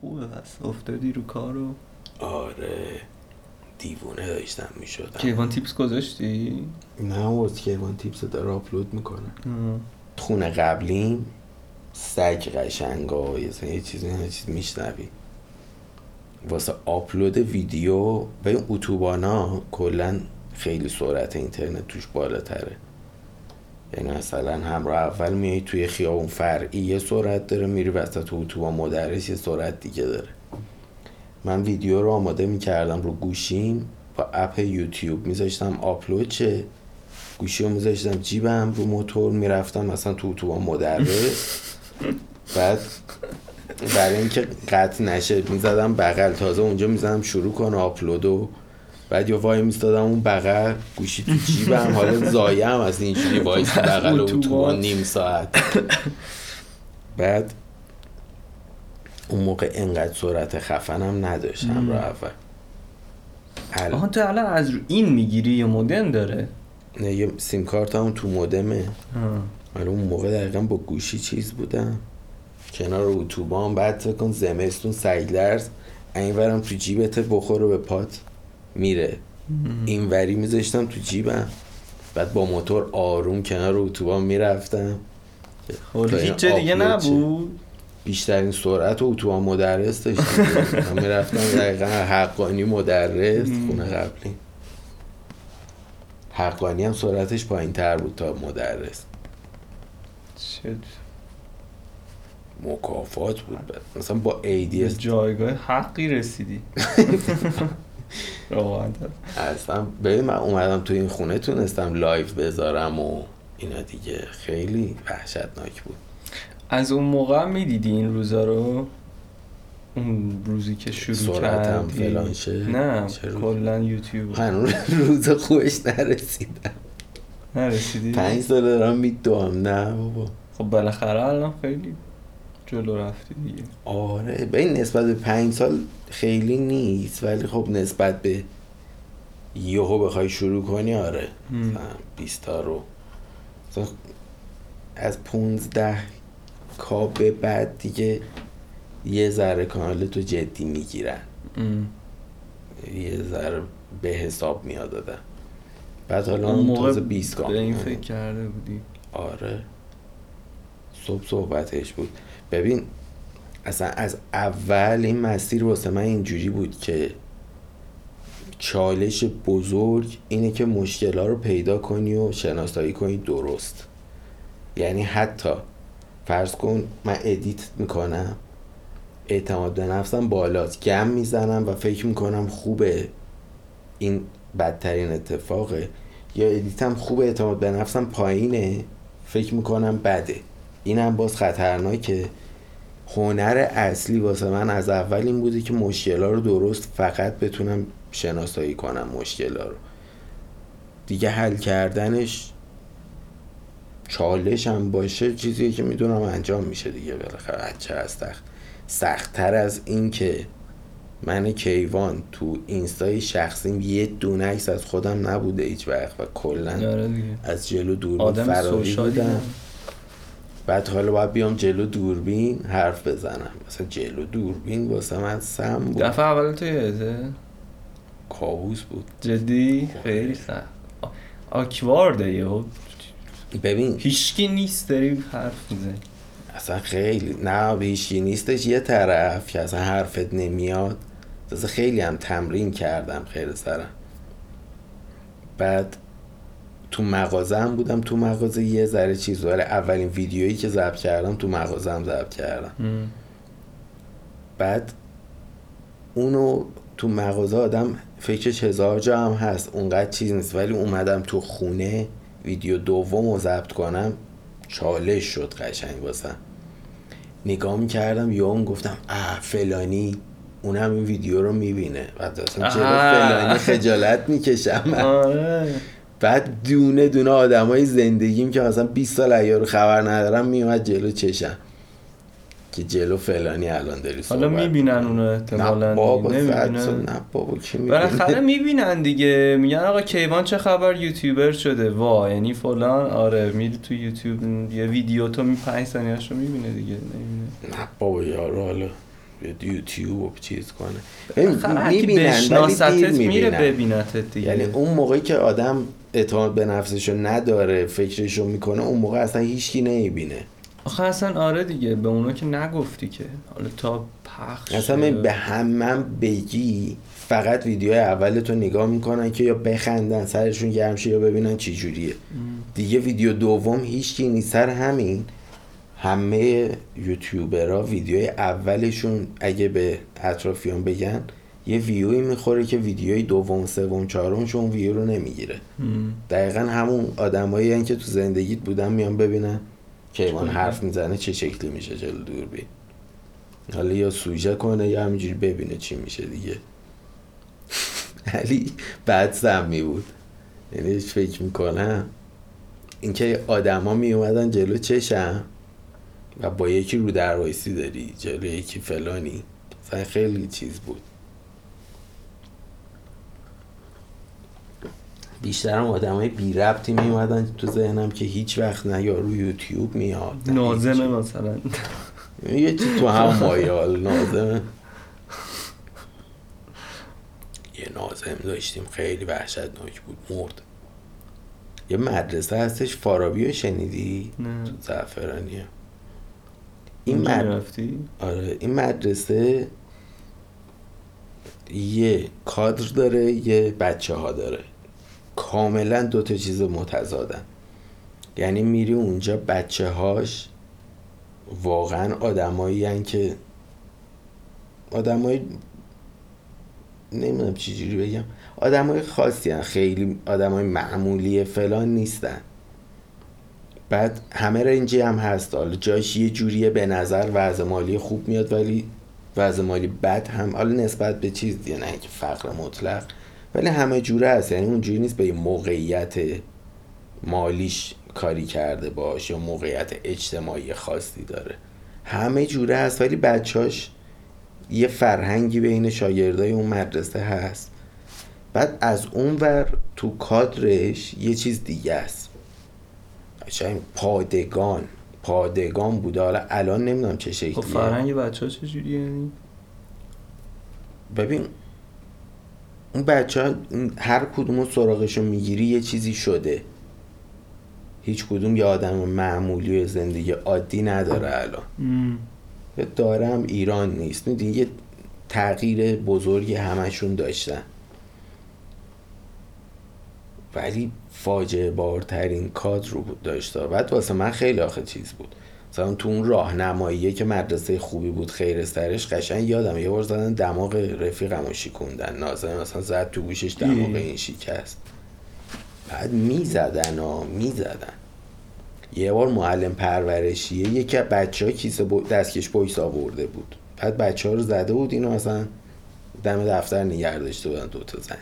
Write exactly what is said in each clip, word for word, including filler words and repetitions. خوبه بس افتادی رو کارو. آره دیوونه داشتم میشدم. کیوان تیپس گذاشتی؟ نه ورد کیوان تیپس داره آپلود میکنه. خونه قبلیم سگ قشنگا یه چیزی همه چیز میشنوی واسه آپلود ویدیو به این اتوبانا کلن خیلی سرعت اینترنت توش بالاتره. یعنی مثلا همراه اول میایی توی خیابون فرعی یه سرعت داره، میری وسط اتوبان مدرس یه سرعت دیگه داره. من ویدیو رو آماده میکردم رو گوشیم با اپ یوتیوب، میذاشتم آپلود چه، گوشی رو میذاشتم جیبم رو موتور میرفتم مثلا تو اتوبان مدرس. بعد برای اینکه قطع نشه میزدم بغل، تازه اونجا میزدم شروع کن آپلودو، بعد یا وای میستادم اون بغل گوشی تو جیبم، حالا زایم از اینجوری وایس بغل اتوبان نیم ساعت. بعد اون موقع انقدر سرعت خفنم نداشتم رو اول. آها تو الان از رو این میگیری یا مودم داره؟ نه یه سیم کارت هم تو مودمه. حالا اون موقع دقیقا با گوشی چیز بودم کنار اتوبان. بعد فکر کن زمستون سیلرز اینورم تو جیبت بخور و به پات میره، اینوری میذاشتم تو جیبم، بعد با موتور آروم کنار اتوبان میرفتم. هیچ چه دیگه نبود، بیشترین سرعت اتوبان مدرس داشتم. من میرفتم دقیقا حقانی مدرس خونه قبلی. حقانی هم سرعتش پایین تر بود تا مدرس. شد مکافات بود بعد. مثلا با ای دی اس جایگاه حقی رسیدی. روان اصلا ببین من اومدم تو این خونه تونستم لایف بذارم و اینا دیگه خیلی وحشتناک بود. از اون موقع میدیدی این روزا رو، اون روزی که شروع کردم فلان شه؟ نه کلا یوتیوب. من اون روز خوش نرسیدم. نرسیدی؟ پنج سال دارم میدوام. نه بابا خب بالاخره الان خیلی جلو رفتی دیگه. آره به این نسبت به پنج سال خیلی نیست، ولی خب نسبت به یهو بخوای شروع کنی آره بیست تا رو از پونزده کا به بعد دیگه یه ذره کانال تو جدی میگیرن، یه ذره به حساب میاد دادن. بعد حالا اون موقع بیست کا به این فکر کرده بودی؟ آره صبح صحبتش بود. ببین اصلا از اول این مسیر واسه من اینجوری بود که چالش بزرگ اینه که مشکل‌ها رو پیدا کنی و شناسایی کنی درست. یعنی حتی فرض کن من ادیت میکنم، اعتماد به نفسم بالاست، گم میزنم و فکر میکنم خوبه، این بدترین اتفاقه. یا ادیتم خوبه، اعتماد به نفسم پایینه، فکر میکنم بده، این هم باز خطرناکه. هنر اصلی واسه من از اول این بوده که مشکل‌ها رو درست فقط بتونم شناسایی کنم. مشکل‌ها رو دیگه حل کردنش چالش هم باشه چیزیه که میدونم انجام میشه دیگه بالاخره. اچه هست سخت‌تر از این که من کیوان تو اینستای شخصیم یه دونه عکس از خودم نبوده هیچ وقت و کلا از جلو دور فراری بودم. بعد حالا باید بیام جلو دوربین حرف بزنم. مثلا جلو دوربین واسه من سم بود. دفعه اول تو یاده؟ کابوس بود جدی؟ خیلی سخت آکوارده. یه ببین هیچکی نیست داری حرف میزنی اصلا خیلی. نه هیچکی نیستش یه طرف که اصلا حرفت نمیاد. اصلا خیلی هم تمرین کردم خیلی سرم. بعد تو مغازم بودم، تو مغازه یه ذره چیز داره. اولین ویدیویی که ضبط کردم تو مغازم ضبط کردم. م. بعد اونو تو مغازه آدم فکرش هزار جا هم هست، اونقدر چیز نیست. ولی اومدم تو خونه ویدیو دومو ضبط کنم چالش شد قشنگ واسم. نگاه می‌کردم یا اون گفتم اه فلانی اونم این ویدیو رو می‌بینه، بعد اصلا چرا فلانی خجالت می‌کشم. آره بعد دونه دونه آدمای زندگیم که مثلا بیست سال عیارو خبر ندارم میومد جلو چشم که جلو فلانی الان داری صحبت. حالا میبینن اونو احتمالاً. نه بابا نمیبینن. نه بابا کی میبینه؟ بالاخره میبینن دیگه، میگن آقا کیوان چه خبر یوتیوبر شده، وا یعنی فلان. آره میری تو یوتیوب یه ویدیو تو می پنج ثانیه‌اشو میبینه دیگه. نمیبینه. نه بابا یارو حالا بیاد یوتیوب چیز کنه، میبینن ولی دیر میبینن. یعنی اون موقعی که آدم اعتماد به نفسشو نداره، فکرشو میکنه، اون موقع اصلا هیچکی نمیبینه. آخه اصلا آره دیگه، به اونا که نگفتی که حالا تا پخش اصلا من به همم بگی، فقط ویدیوهای اولتو نگاه میکنن که یا بخندن سرشون گرم شه یا ببینن چی جوریه. دیگه ویدیو دوم هیچکی نیست. سر همین همه یوتیوبرها ویدیوهای اولشون اگه به اطرافیان بگن یه ویوی میخوره که ویدیوهای دوم، سوم، چهارمشون ویو رو نمیگیره. دقیقاً همون آدمایی ان که تو زندگیت بودن میان ببینن کیوان حرف میزنه چه شکلی میشه جلو دوربین، حالا یا سوژه کنه یا همینجوری ببینه چی میشه دیگه. علی بعد سمی بود، یعنی فکر میکنم اینکه آدم ها میومدن جلو چشم و با یکی رو در وایسی داری جلو یکی فلانی، مثلا خیلی چیز بود. بیشتر هم آدم های بی ربطی می اومدن تو ذهنم که هیچ وقت نه یارو یوتیوب میاد ناظمه مثلا یه چی تو هم مایال ناظمه. یه ناظم داشتیم خیلی وحشتناک بود، مرد. یه مدرسه هستش فارابیو شنیدی؟ نه. زعفرانیه. این مدرسه، آره این مدرسه یه کادر داره یه بچه ها داره، کاملا دو تا چیز متضادن. یعنی میری اونجا بچه هاش واقعا آدمایی ان که آدمای نمیدونم چه جوری بگم، آدمای خاصی ان، خیلی آدمای معمولی فلان نیستن. بعد همه رنجی هم هست، حالا جاش یه جوریه به نظر وضع مالی خوب میاد ولی وضع مالی بد هم، حالا نسبت به چیز دیگه، نه که فقر مطلق، ولی همه جوره هست. یعنی اونجوری نیست به یه موقعیت مالیش کاری کرده باشه یا موقعیت اجتماعی خاصی داره، همه جوره هست. ولی بچهاش یه فرهنگی بین شاگردای اون مدرسه هست. بعد از اونور تو کادرش یه چیز دیگه است، شاید پادگان پادگان بوده، حالا الان نمیدونم چه شکلیه. خب فرهنگ بچه‌ها چجوریه؟ یعنی ببین اون بچه‌ها هر کدومو سراغشو میگیری یه چیزی شده، هیچ کدوم یه آدم معمولی و زندگی عادی نداره. الان دارم ایران نیست، میدونی یه تغییر بزرگی همشون داشتن. ولی فاجعه بارترین کادر رو داشته. بعد واسه من خیلی آخه چیز بود، مثلا تو اون راهنماییه که مدرسه خوبی بود خیر سرش، قشنگ یادم یه بار زدن دماغ رفیقمو شیکوندن، نازم مثلا زد تو گوشش دماغ این شکست. بعد میزدن ها میزدن. یه بار معلم پرورشیه یکی بچه ها کیسه با... دستکش باکس آورده بود، بعد بچه ها رو زده بود، اینو مثلا دم دفتر نگه داشته بودن دوتا زنگ.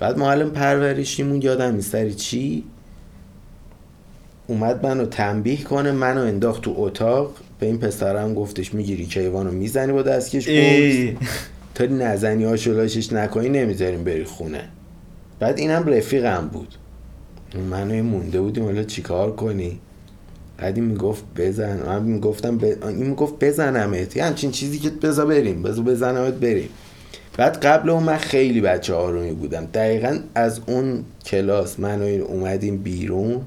بعد معلم پرورشیمون یادم نیست سر چی اومد منو تنبیه کنه، منو انداخت تو اتاق، به این پسرم گفتش میگیری کیوانو میزنی با دستکش باکس، تا نزنی هاشو لاشش نکنی نمیذاریم بری خونه. بعد اینم رفیقم بود، منو یه مونده بودیم حالا چیکار کنی. بعد این میگفت بزن، من میگفتم ب... این میگفت بزنمت، یه همچین چیزی که بزا بریم بزا بزنمت بریم. بعد قبل اون من خیلی بچه آرومی بودم، دقیقا از اون کلاس من و این اومدیم بیرون.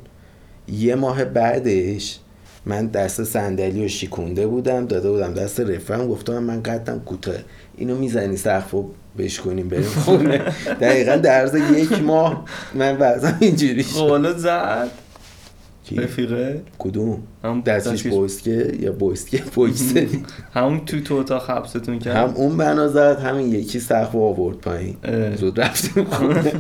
یه ماه بعدش من دست صندلی رو شیکونده بودم، داده بودم دست رفیقم، گفتم من قدم کوتاه، اینو میزنی سقفو بشکنیم بریم خونه. دقیقاً در عرض یک ماه من وضعم اینجوری شد. حالا زد رفیقه کدوم دستش بوسکه یا بوسکه بوسکه همون تو تو اتاق حبستون کرد، هم اون بنا زد همین یکی سقفو آورد پایین، زود رفتیم خونه.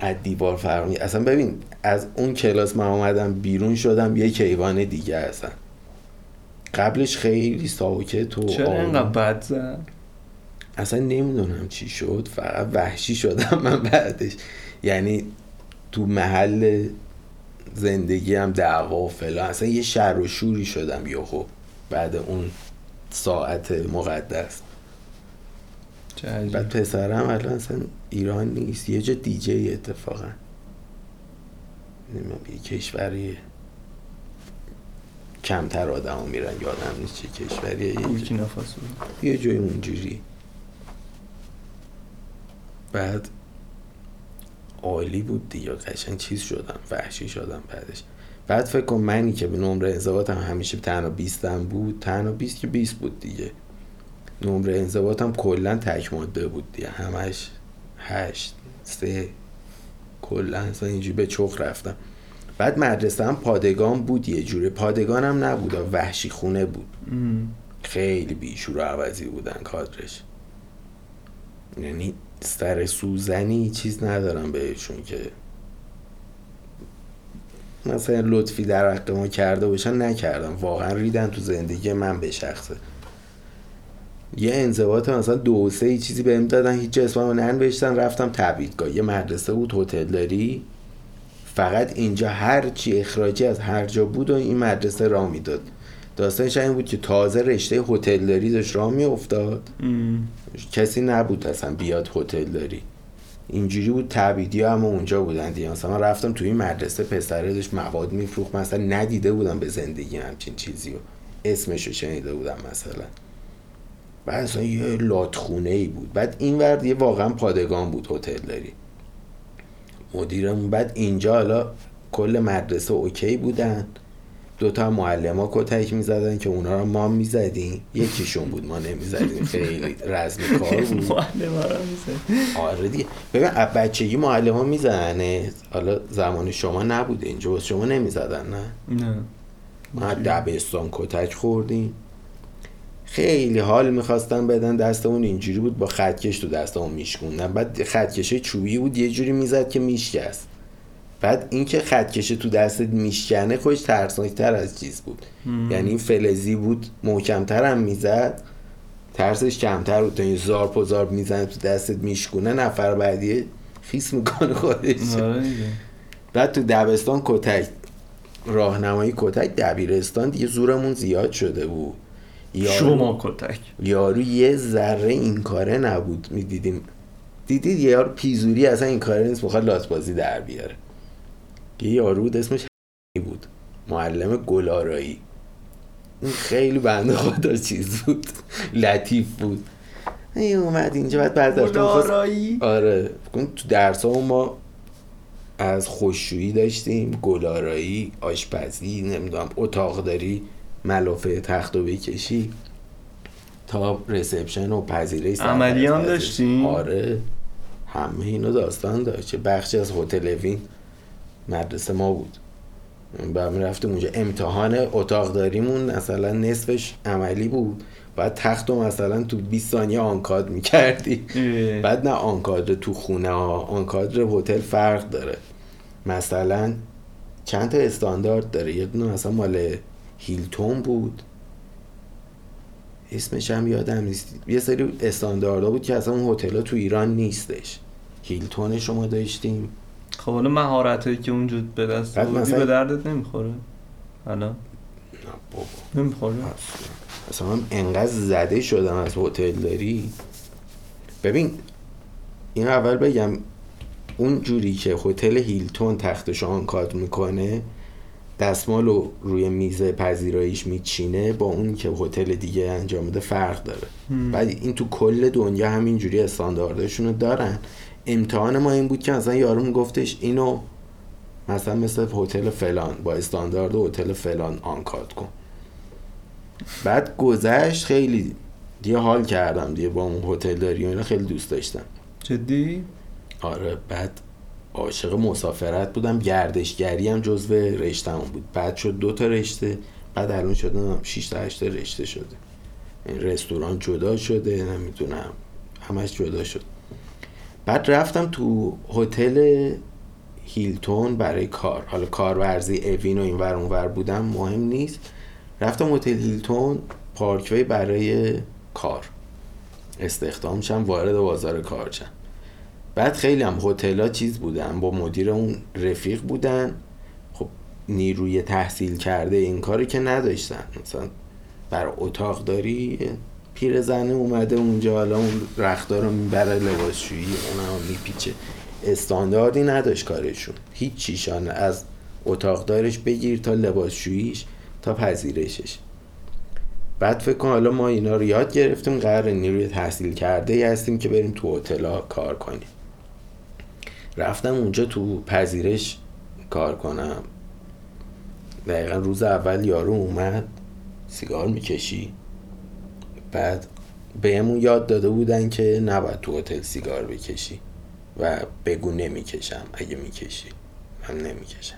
از دیوار فرمی اصلا. ببین از اون کلاس من اومدم بیرون شدم یه کیوان دیگه اصلا. قبلش خیلی ساکت و چرا اینقدر بد زد اصلا نمیدونم چی شد، فقط وحشی شدم من بعدش. یعنی تو محل زندگیم دعوا و فلان، اصلا یه شر و شوری شدم یهو بعد اون ساعت مقدس. بعد پسرم الان اصلا ایران نیست، یه جا دیجی اتفاقا نمیدونم یه کشوریه کمتر آدم ها میرن، یادم نیست چه کشوریه، یه جای اونجوری. بعد عالی بود دیگه، قشنگ چیز شدم، وحشی شدم بعدش. بعد فکر کنم منی که به نمره انضباطم همیشه تنها بیست هم بود، تنها بیست که بیست بود دیگه، نمره انضباطم کلا تک ماده بود دیگه، همش هشت سه کلا، اصلا اینجوری به چخ رفتم. بعد مدرسه هم پادگان بود، یه جوره پادگان هم نبود، وحشی خونه بود. ام. خیلی بیشور و عوضی بودن کادرش، یعنی سر سوزنی چیز ندارم بهشون که مثلا لطفی در حق ما کرده باشن، نکردم، واقعا ریدن تو زندگی من به شخصه. یه انضباط مثلا دو سه ای چیزی بهم دادن، هیچ اسمم ننوشتن، رفتم تبعیدگاه. یه مدرسه بود هتلداری، فقط اینجا هر چی اخراجی از هر جا بود و این مدرسه راه میداد. داستانش این بود که تازه رشته هتلداری داشت راه میافتاد، کسی نبود اصلا بیاد هتلداری، اینجوری بود. تبعیدی‌ها هم اونجا بودن دیگه، مثلا من رفتم توی این مدرسه، پسره داشت مواد میفروخت، مثلا ندیده بودم به زندگی همچین چیزی رو، اسمشو شنیده بودم مثلا. بعد اصلا یه لاتخونه‌ای بود. بعد این ورد یه واقعا پادگان بود هتلداری، مدیرمون. بعد اینجا حالا کل مدرسه اوکی بودن، دوتا معلم‌ها کتک می‌زدن که اونا رو ما می‌زدیم، یکیشون بود ما نمی‌زدیم، خیلی رزم کار بود. معلم‌ها رو می‌زدن. آره دیگه، ببین از بچگی معلم‌ها می‌زدن، حالا زمان شما نبوده اینجا، واسه شما نمی‌زدن نه؟ نه. ما دبستان کتک خوردیم. خیلی حال می‌خواستن بدن دستمون، اینجوری بود با خطکش تو دستمون میشکوندن. بعد خطکشای چوبی بود، یه جوری می‌زد که میشکست. بعد اینکه خطکش تو دستت میشکنه خوش ترسناکتر از چیز بود. مم. یعنی این فلزی بود، محکمتر هم میزد، ترسش کمتر بود. تا این زارپ و زارپ میزنه تو دستت میشکونه، نفر بعدی خیس میکنه خودش. بعد تو دبستان کتک، راهنمایی کتک، دبیرستان دیگه زورمون زیاد شده بود. یارو... شما کتک یارو یه ذره این کاره نبود، میدیدیم دیدید یارو پیزوری اصلا این کاره نیست، بخواد لاتبازی در بیاره. یه یارو بود اسمش بود، معلم گلارایی، این خیلی بنده خدا چیز بود، لطیف بود. این اومد اینجا بعد بعد از گلارایی، آره تو درس ها ما از خوششویی داشتیم، گلارایی، آشپزی، نمیدونم اتاقداری، ملافه تخت و بکشی تا رسپشن و پذیرایی، عملی هم داشتیم. آره همه اینو داستان داشت، بخشی از هتل اوین مدرسه ما بود. بعد میرفتیم اونجا امتحان اتاقداریمون مثلا نصفش عملی بود، بعد تختو مثلا تو بیست ثانیه آنکادر میکردی. بعد نه آنکادر تو خونه ها، آنکادر هتل فرق داره، مثلا چند تا استاندارد داره. یه دونه مثلا مال هیلتون بود، اسمش هم یادم نیست، یه سری استانداردا بود که اصلا اون هتل‌ها تو ایران نیستش. هیلتون شما داشتیم. خب حالا مهارتایی که اونجا به دست آوردی مثلا... به دردت نمیخوره حالا؟ نه بابا نمیخوره اصلا. من انقدر زده شدم از هتلداری. ببین این اول بگم، اون جوری که هتل هیلتون تختش آنکادر میکنه، دستمال رو روی میز پذیراییش میچینه، با اون که هتل دیگه انجام میده فرق داره. بعد این تو کل دنیا همینجوری استانداردشون رو دارن. امتحان ما این بود که مثلا یارو میگفتش اینو مثلا مثل هتل فلان با استاندارد هتل فلان آنکارد کن. بعد گذشت، خیلی دیگه حال کردم دیگه با اون هتلداری و اینا، خیلی دوست داشتم. جدی؟ آره. بعد عاشق مسافرت بودم، گردشگری هم جزو رشته‌ام بود. بعد شد دو تا رشته، بعد الان شدن شش تا هشت رشته شده. این رستوران جدا شده، نمیدونم همش جدا شد. بعد رفتم تو هتل هیلتون برای کار، حالا کارورزی اوین و اینور اونور بودم مهم نیست. رفتم هتل هیلتون پارکوی برای کار، استخدام شدم، وارد بازار کار شدم. بعد خیلی هم هتل‌ها چیز بودن، با مدیر اون رفیق بودن. خب نیروی تحصیل کرده این کاری که نداشتن، مثلا برای اتاق داری پیر زنه اومده اونجا، حالا اون رخت‌ها رو میبره لباسشویی، اونم میپیچه، استانداردی نداشت کارشون، هیچ چیشان، از اتاقدارش بگیر تا لباسشوییش تا پذیرشش. بعد فکر کن حالا ما اینا رو یاد گرفتیم، قرار نیروی تحصیل کرده هستیم که بریم تو هتل‌ها کار کنیم. رفتم اونجا تو پذیرش کار کنم. دقیقا روز اول یارو اومد سیگار میکشی، بعد بهمون یاد داده بودن که نباید تو هتل سیگار بکشی و بگو نمیکشم، اگه میکشی من نمیکشم.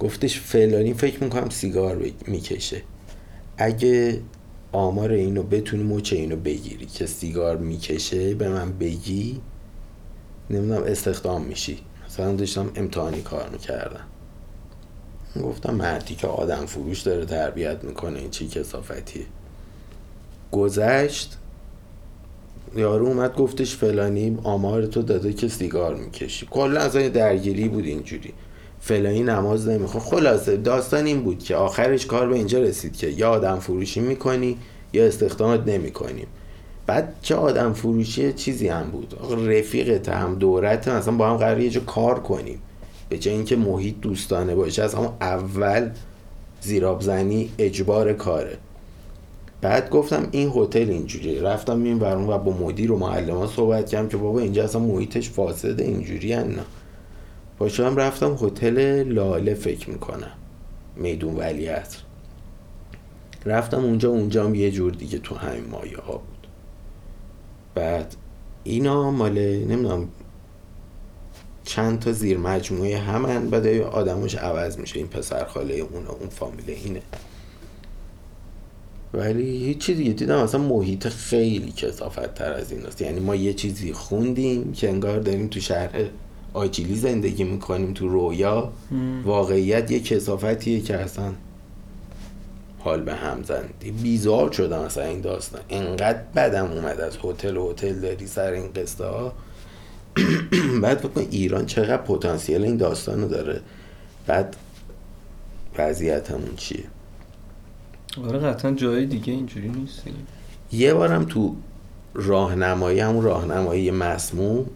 گفتش فلانی فکر میکنم سیگار میکشه، اگه آمار اینو بتونی مچ اینو بگیری که سیگار میکشه به من بگی، نمیدونم استخدام میشی. مثلا داشتم امتحانی کار میکردم، گفتم مردی که آدم فروش داره تربیت میکنه این چی کثافتیه. گذشت یارو اومد گفتش فلانی آمارتو داده که سیگار میکشی. کلا از این درگیری بود اینجوری، فلانی نماز نمیخواد. خلاصه داستان این بود که آخرش کار به اینجا رسید که یا آدم فروشی میکنی یا استخدامت نمیکنیم. بعد چه آدم فروشی چیزی هم بود، رفیقت هم دورت هم، اصلا با هم قراره یه جا کار کنیم. به جای اینکه محیط دوستانه باشه از همون اول زیرآبزنی اجبار کاره. بعد گفتم این هتل اینجوری، رفتم این برون و با مدیر و معلمان صحبت کردم که بابا اینجا اصلا محیطش فاسده اینجوری هم نه. پاشم رفتم هتل لاله فکر میکنم میدون ولیعصر، رفتم اونجا اونجا هم یه جور دیگه تو همین مایه ها بود. بعد اینا ماله نمیدونم چند تا زیر مجموعه همن، بعد آدمش عوض میشه، این پسر خاله اونه، اون فامیله اینه. ولی هیچی دیگه دیدم اصلا محیط خیلی کثافت تر از این است. یعنی ما یه چیزی خوندیم که انگار داریم تو شهر آجیلی زندگی میکنیم، تو رویا. واقعیت یه کثافتیه که اصلا حال به هم زند. بیزار شدم اصلا این داستان، انقدر بدم اومد از هتل هتل داری سر این قصه ها. بعد فکر کنم ایران چقدر پتانسیل این داستانو داره، بعد وضعیت همون چیه. آره قطعا جای دیگه اینجوری نیست. یه بارم تو راهنمایی، همون راهنمایی مسموم،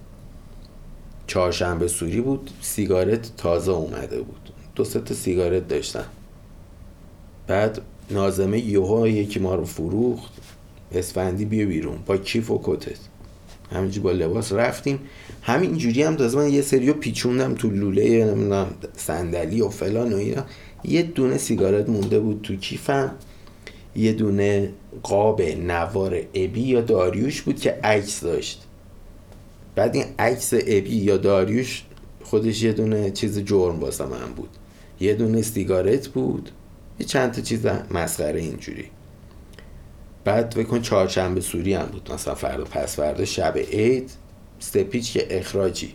چهارشنبه سوری بود، سیگارت تازه اومده بود، دو سه تا سیگارت داشتم. بعد ناظمه یهو یکی ما رو فروخت، اسفندی بیا بیرون با کیف و کتت. همینجوری با لباس رفتیم، همینجوری هم داز من یه سریو پیچوندم تو لوله نمیدونم صندلی و فلان و اینا. یه دونه سیگارت مونده بود تو کیفم، یه دونه قاب نوار ابی یا داریوش بود که عکس داشت. بعد این عکس ابی یا داریوش خودش یه دونه چیز جرم واسه من بود، یه دونه سیگارت بود، یه چند تا چیز مسخره اینجوری. بعد بکن چهارشنبه سوری هم بود، مثلا فردا پس فردا شب عید سپیچ که اخراجی،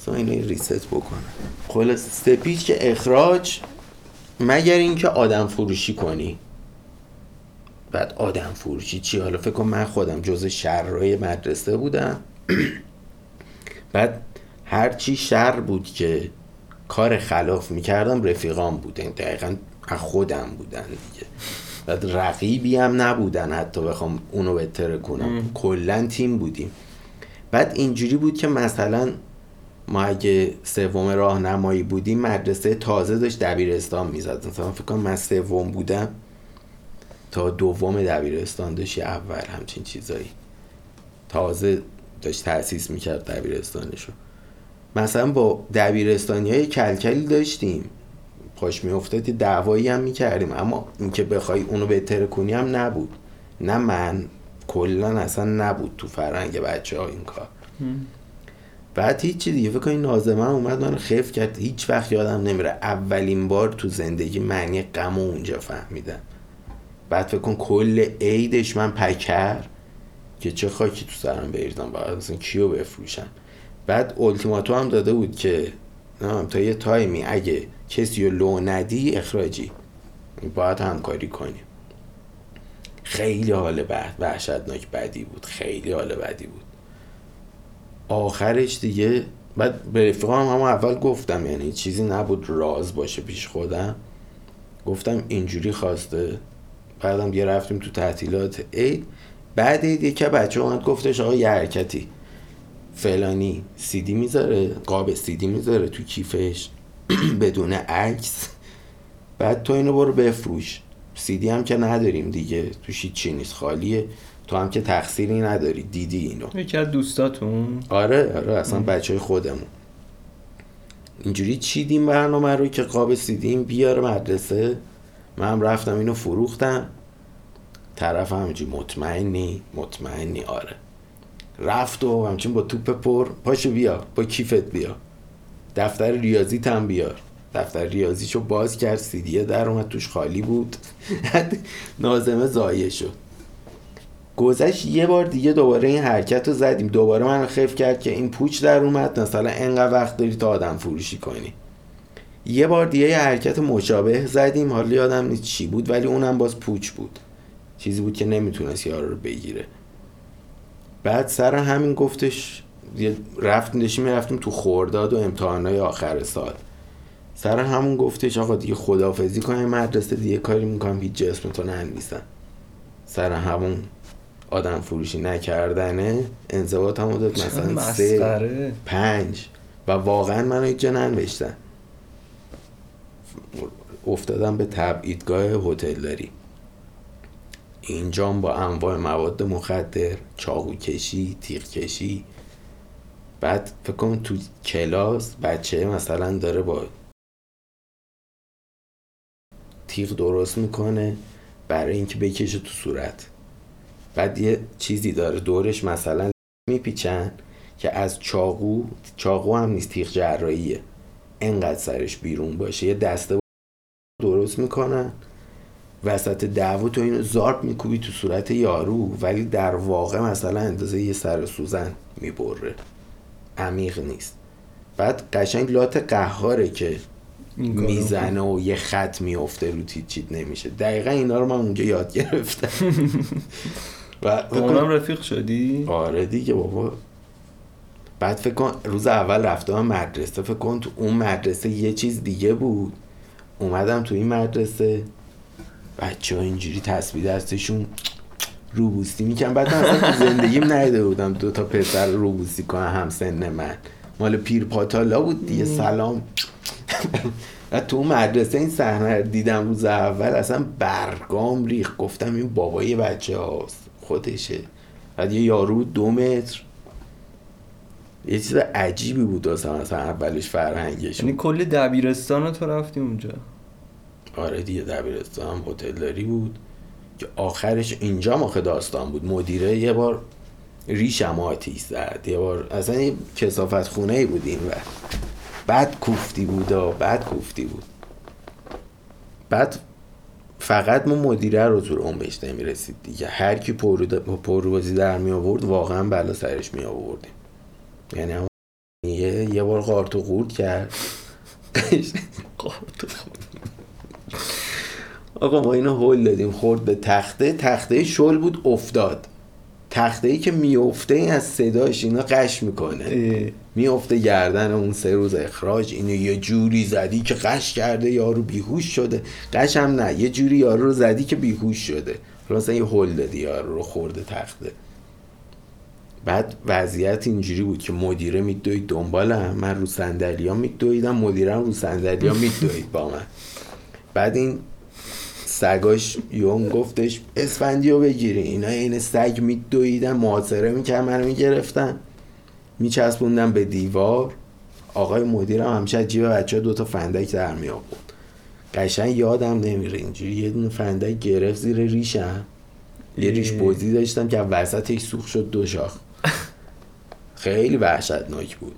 مثلا اینو ریست بکنم. خلاص سپیچ که اخراج، مگر اینکه آدم فروشی کنی. بعد آدم فروشی چی؟ حالا فکر کنم من خودم جزء شرای مدرسه بودم. بعد هرچی شر بود که کار خلاف میکردم رفیقام بودن، دقیقا خودم بودن دیگه. بعد رقیبی هم نبودن حتی بخوام اونو بهتره کنم، کلن تیم بودیم. بعد اینجوری بود که مثلا ما اگه سوم راهنمایی بودیم مدرسه تازه داشت دبیرستان میزد، مثلا فکر کنم من سوم بودم تا دوم دبیرستان داشت، اول همچین چیزایی تازه داشت تأسیس میکرد دبیرستانشو. مثلا با دبیرستانیای کلکلی داشتیم پاش میافتاد، دعوایی هم میکردیم، اما اینکه بخوای اونو بهتر کنی هم نبود، نه من کلا اصلا نبود تو فرهنگ بچه‌ها این کار. بعد هیچی دیگه فکر کنم نازمه اومد منو خف کرد. هیچ وقت یادم نمیره اولین بار تو زندگی معنی غم اونجا فهمیدم. بعد فکر کنم کل عیدش من پکر که چه خاکی تو سرم بریزم، بعد مثلا کیو بفروشم. بعد التیماتو هم داده بود که نه تا یه تایمی اگه کسی رو لو ندی اخراجی، باید همکاری کنیم. خیلی حال بعد وحشتناک بدی بود، خیلی حال بدی بود آخرش دیگه. بعد به رفیقام هم اول گفتم، یعنی چیزی نبود راز باشه پیش خودم، گفتم اینجوری خواسته. بعدم دیگه رفتیم تو تعطیلات عید، بعد عید یکی بچه اومد گفتش آقا یه حرکتی، فلانی سیدی میذاره، قاب سیدی میذاره تو کیفش بدون عکس، بعد تو اینو برو بفروش. سیدی هم که نداریم دیگه، توش چی نیست، خالیه، تو هم که تقصیری نداری، دیدی اینو. یکی از دوستاتون؟ آره آره، اصلا بچهای خودمون. اینجوری چیدیم برنامه رو که قاب سیدیم بیاره مدرسه. من رفتم اینو فروختم. طرف همینجوری مطمئنی مطمئنی آره رفت و همچنین با توپ پر پاشو بیا، با کیفت بیا، دفتر ریاضیت هم بیار. دفتر ریاضیشو باز کرد، سیدیه در اومد، توش خالی بود. نازمه زایه شد. گذشت یه بار دیگه، دوباره این حرکت رو زدیم. دوباره من خیف کرد که این پوچ در اومد، مثلا انقدر وقت داری تا آدم فروشی کنی. یه بار دیگه یه حرکت مشابه زدیم، حالا یادم نیست چی بود، ولی اونم باز پوچ بود، چیزی بود که نمیتونست یارو رو بگیره. بعد سر همین گفتش رفتیم داشتیم میرفتیم تو خرداد و امتحانای آخر سال، سر همون گفتش آقا دیگه خداحافظی کنیم مدرسه، دیگه کاری میکنم هیچ جسمتو ننویسن. سر همون آدم فروشی نکردنه انضباط همون داد مثلا سه پنج و واقعا منو هیچ جا ننوشتن. افتادم به تبعیدگاه هتلداری. اینجام با انواع مواد مخدر، چاقو کشی، تیغ کشی. بعد فکر کنم تو کلاس بچه مثلا داره با تیغ درست میکنه برای اینکه بکشه تو صورت. بعد یه چیزی داره دورش مثلا میپیچن که از چاقو، چاقو هم نیست، تیغ جراحیه، انقدر سرش بیرون باشه. یه دسته درست میکنن وسط دعوا، تو اینو زارب میکوبی تو صورت یارو، ولی در واقع مثلا اندازه یه سر سوزن میبره، عمیق نیست. بعد قشنگ لات قهاره که میزنه و یه خط میفته رو تیچید نمیشه. دقیقا اینا رو من اونجا یاد گرفتم. و اونم رفیق شدی؟ آره دیگه بابا. بعد فکر کن روز اول رفتم مدرسه، فکر کن تو اون مدرسه یه چیز دیگه بود، اومدم تو این مدرسه بچه ها اینجوری تسبیح دستشون روبوسی میکنم. بعد من اصلا تو زندگیم نهیده بودم دو تا پسر روبوسی کنن همسن من، مال پیر پاتالا بود دیگه. سلام. تو مدرسه این صحنه رو دیدم روز اول، اصلا برگام ریخت. گفتم این بابای بچه هاست، خودشه. بعد یه یارو دو متر، یه چیز عجیبی بود اصلا اولش فرهنگش. یعنی کل دبیرستان رو تو رفتی اونجا؟ آره دیگه، دبیرستان هتلداری بود که آخرش اینجا ماخه داستان بود. مدیره یه بار ریشم آتیش زد، یه بار اصلا یه کثافت خونه‌ای بود این وقت. بعد کوفتی بود و بعد کوفتی بود. بعد فقط ما مدیره رو تو عمرش نمی‌رسید دیگه، هر کی پروازی در می آورد واقعا بلا سرش می آوردیم. یعنی هم یه یه بار قارت و قورت کرد. قارت و قورت. آقا ما اینو هول دادیم، خورد به تخته، تخته شل بود، افتاد. تخته‌ای که میفته این از صداش اینا قش میکنه اه. میفته گردن اون. سه روز اخراج. اینو یه جوری زدی که قش کرده یارو بیهوش شده، قش هم نه، یه جوری یارو رو زدی که بیهوش شده. مثلا یه هول دادی یارو رو، خورده تخته. بعد وضعیت اینجوری بود که مدیره میدوید دنبالم، من رو صندلیام میدویدم، مدیرم رو صندلیام میدوید با من. بعد این سگاش یون گفتش اسفندیو بگیری، اینا این سگ میدویدن، محاصره میکردن، منو میگرفتن میچسبوندن به دیوار. آقای مدیرم همیشه از جیب بچه ها دوتا فندک در می آورد. قشنگ یادم نمیره اینجوری یه دونه فندک گرفت زیر ریشم، یه ریش بزی داشتم که وسطش سوخت شد دو شاخ. خیلی وحشتناک بود.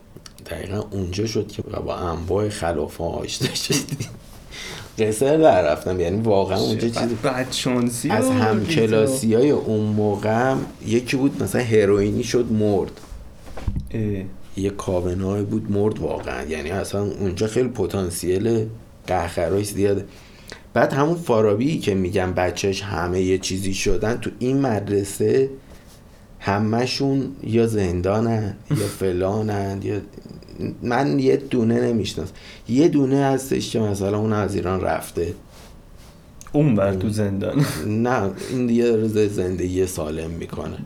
دقیقا اونجا شد که با انواع خلاف‌ها آشنا شدیم. قصر در رفتم، یعنی واقعا اونجا چیز بدشانسی. از همکلاسیای اون موقعم یکی بود مثلا هروئینی شد مرد، یه کاونای بود مرد واقعا. یعنی اصلا اونجا خیلی پتانسیل قهقرایی زیاده. بعد همون فارابی که میگم بچهش همه یه چیزی شدن، تو این مدرسه همه‌شون یا زندانن یا فلانن یا من یه دونه نمیشناس. یه دونه هستش که مثلا اون از ایران رفته اون بر تو زندان. نه این دیگه روز زندگی سالم میکنه،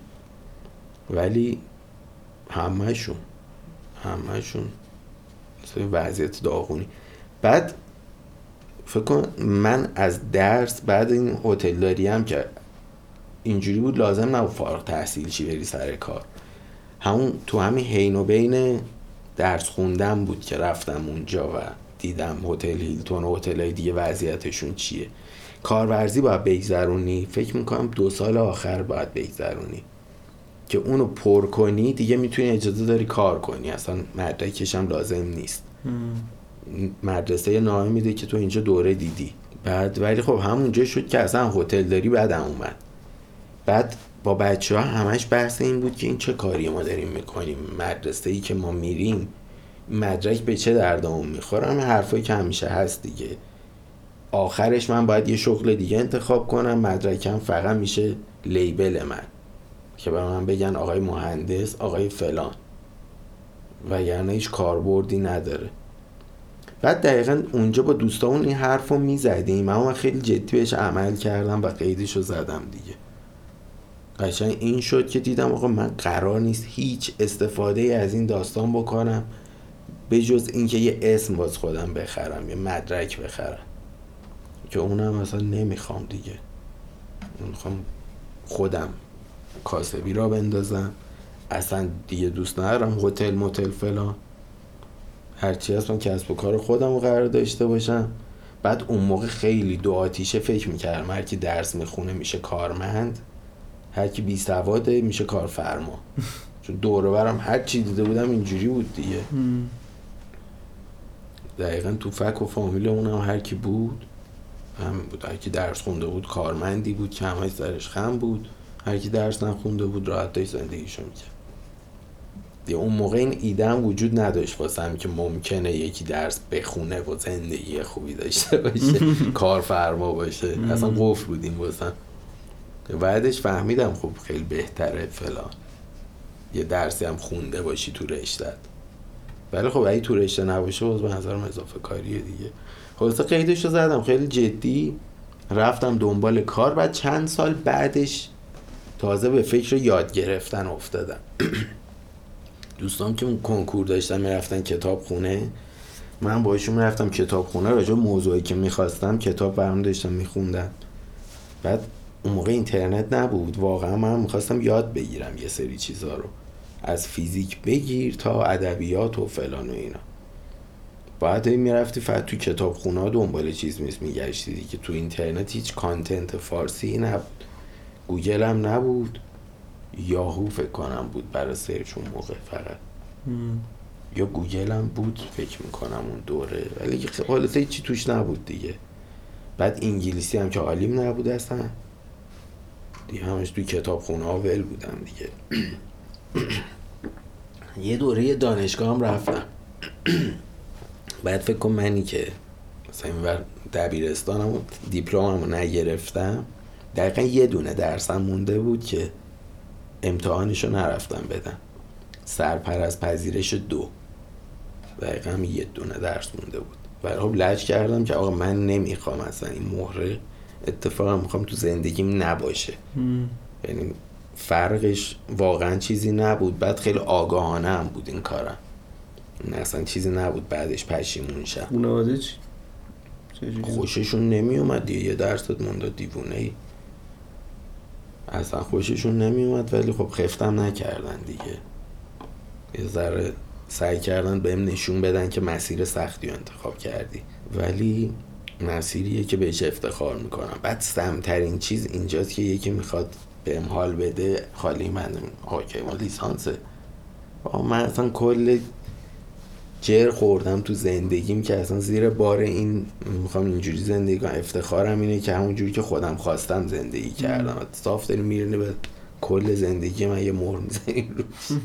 ولی همهشون همهشون وضعیت داغونی. بعد فکر کنم من از درس بعد این هتلداری هم که اینجوری بود لازم نبود فارغ تحصیل چی بری سر کار، همون تو همین هین و بین درس خوندم بود که رفتم اونجا و دیدم هتل هیلتون و هتل‌های دیگه وضعیتشون چیه. کارورزی باید بگذرونی، فکر میکنم دو سال آخر باید بگذرونی که اونو پر کنی دیگه میتونی اجازه داری کار کنی، اصلا مدرکش هم لازم نیست. مم. مدرسه نامه میده که تو اینجا دوره دیدی. بعد ولی خب همونجا شد که اصلا هتل داری بعدم اومد. بعد با بچه‌ها همش بحث این بود که این چه کاری ما داریم میکنیم، مدرسه‌ای که ما میریم مدرک به چه دردمون میخوره. همه حرفایی که همیشه هست دیگه. آخرش من باید یه شغل دیگه انتخاب کنم، مدرکم فقط میشه لیبل من که به من بگن آقای مهندس، آقای فلان، وگرنه هیچ کاربردی نداره. بعد دقیقا اونجا با دوستامون این حرف رو میزدیم، اما من خیلی جدی بهش عمل کردم و قیدش رو زدم دیگه. قشنگ این شد که دیدم آقا من قرار نیست هیچ استفاده از این داستان بکنم به جز اینکه یه اسم باز خودم بخرم، یه مدرک بخرم که اونم اصلا نمیخوام دیگه. میخوام خودم کاسبی را بندازم، اصلا دیگه دوست ندارم هتل موتل فلان، هرچی هست من کسب و کار خودم رو قرار داشته باشم. بعد اون موقع خیلی دو آتیشه فکر میکردم، هر کی درس میخونه میشه کارمند، هر کی بی سواده میشه کارفرما. چون دور و برم هر چی دیده بودم اینجوری بود دیگه. دقیقا تو فک و فامیل اونم هر کی بود همین بود، هر کی درس خونده بود کارمندی بود که همه سرش خم بود، هر کی درس نخونده بود راحت داشت زندگیشو میکرد. دیگه اون موقع این ایده هم وجود نداشت واسم که ممکنه یکی درس بخونه و زندگی خوبی داشته باشه کارفرما باشه، اصلا قفل بود این واسم. بعدش فهمیدم خب خیلی بهتره فلان یه درسی هم خونده باشی تو رشته‌ت، ولی خب اگه تو رشته نباشه باز به نظرم اضافه کاریه دیگه. خلاصه قیدش رو زدم خیلی جدی، رفتم دنبال کار. بعد چند سال بعدش تازه به فکر یاد گرفتن افتادم. دوستان که اون کنکور داشتن میرفتن کتاب خونه، من باشون میرفتم کتاب خونه، راجع موضوعی که میخواستم کتاب برام داشتم میخوندم. بعد اون موقع اینترنت نبود، واقعا من میخواستم یاد بگیرم یه سری چیزا رو، از فیزیک بگیر تا ادبیات و فلان و اینا. بعد این میرفتی فقط تو کتاب خونه ها دنبال چیز میگشتی دیگه، تو اینترنت هیچ کانتنت فارسی نبود، گوگل هم نبود، یاهو فکر کنم بود برای سرچ اون موقع فقط مم. یا گوگل هم بود فکر میکنم اون دوره، ولی خالصه هیچی توش نبود دیگه. بعد انگلیسی هم که عالیم نبود اصلا دیگه، همش توی کتاب خونه ها ول بودم دیگه. یه دوره دانشگاه هم رفتم. بعد فکر کنم منی که مثلا اینور دبیرستانم و دیپلمم رو نگرفتم، دقیقا یه دونه درسم مونده بود که امتحانشو نرفتم بدم، سرپرست پذیرش دو، دقیقا هم یه دونه درس مونده بود. ولی خب لج کردم که آقا من نمیخوام اصلا این مهره، اتفاقا میخوام تو زندگیم نباشه. یعنی فرقش واقعا چیزی نبود. بعد خیلی آگاهانه هم بود این کارم، اصلا چیزی نبود بعدش پشیمون شم. خانواده چی؟ خوششون نمی اومد دیگه، یه درصد مونده دیوونه ای، اصلا خوششون نمی اومد. ولی خب خفتم نکردن دیگه، یه ذره سعی کردن بهم نشون بدن که مسیر سختی رو انتخاب کردی، ولی مسیریه که بهش افتخار میکنم. بعد سمترین چیز اینجاست که یکی میخواد بهم حال بده خالی من حاکم و لیسانسه، من اصلا کل جر خوردم تو زندگیم که اصلا زیر بار این میخوام اینجوری زندگی کنم. افتخارم اینه که همونجوری که خودم خواستم زندگی کردم. صاف داریم میرینه به کل زندگی من یه مهر میزنیم روش.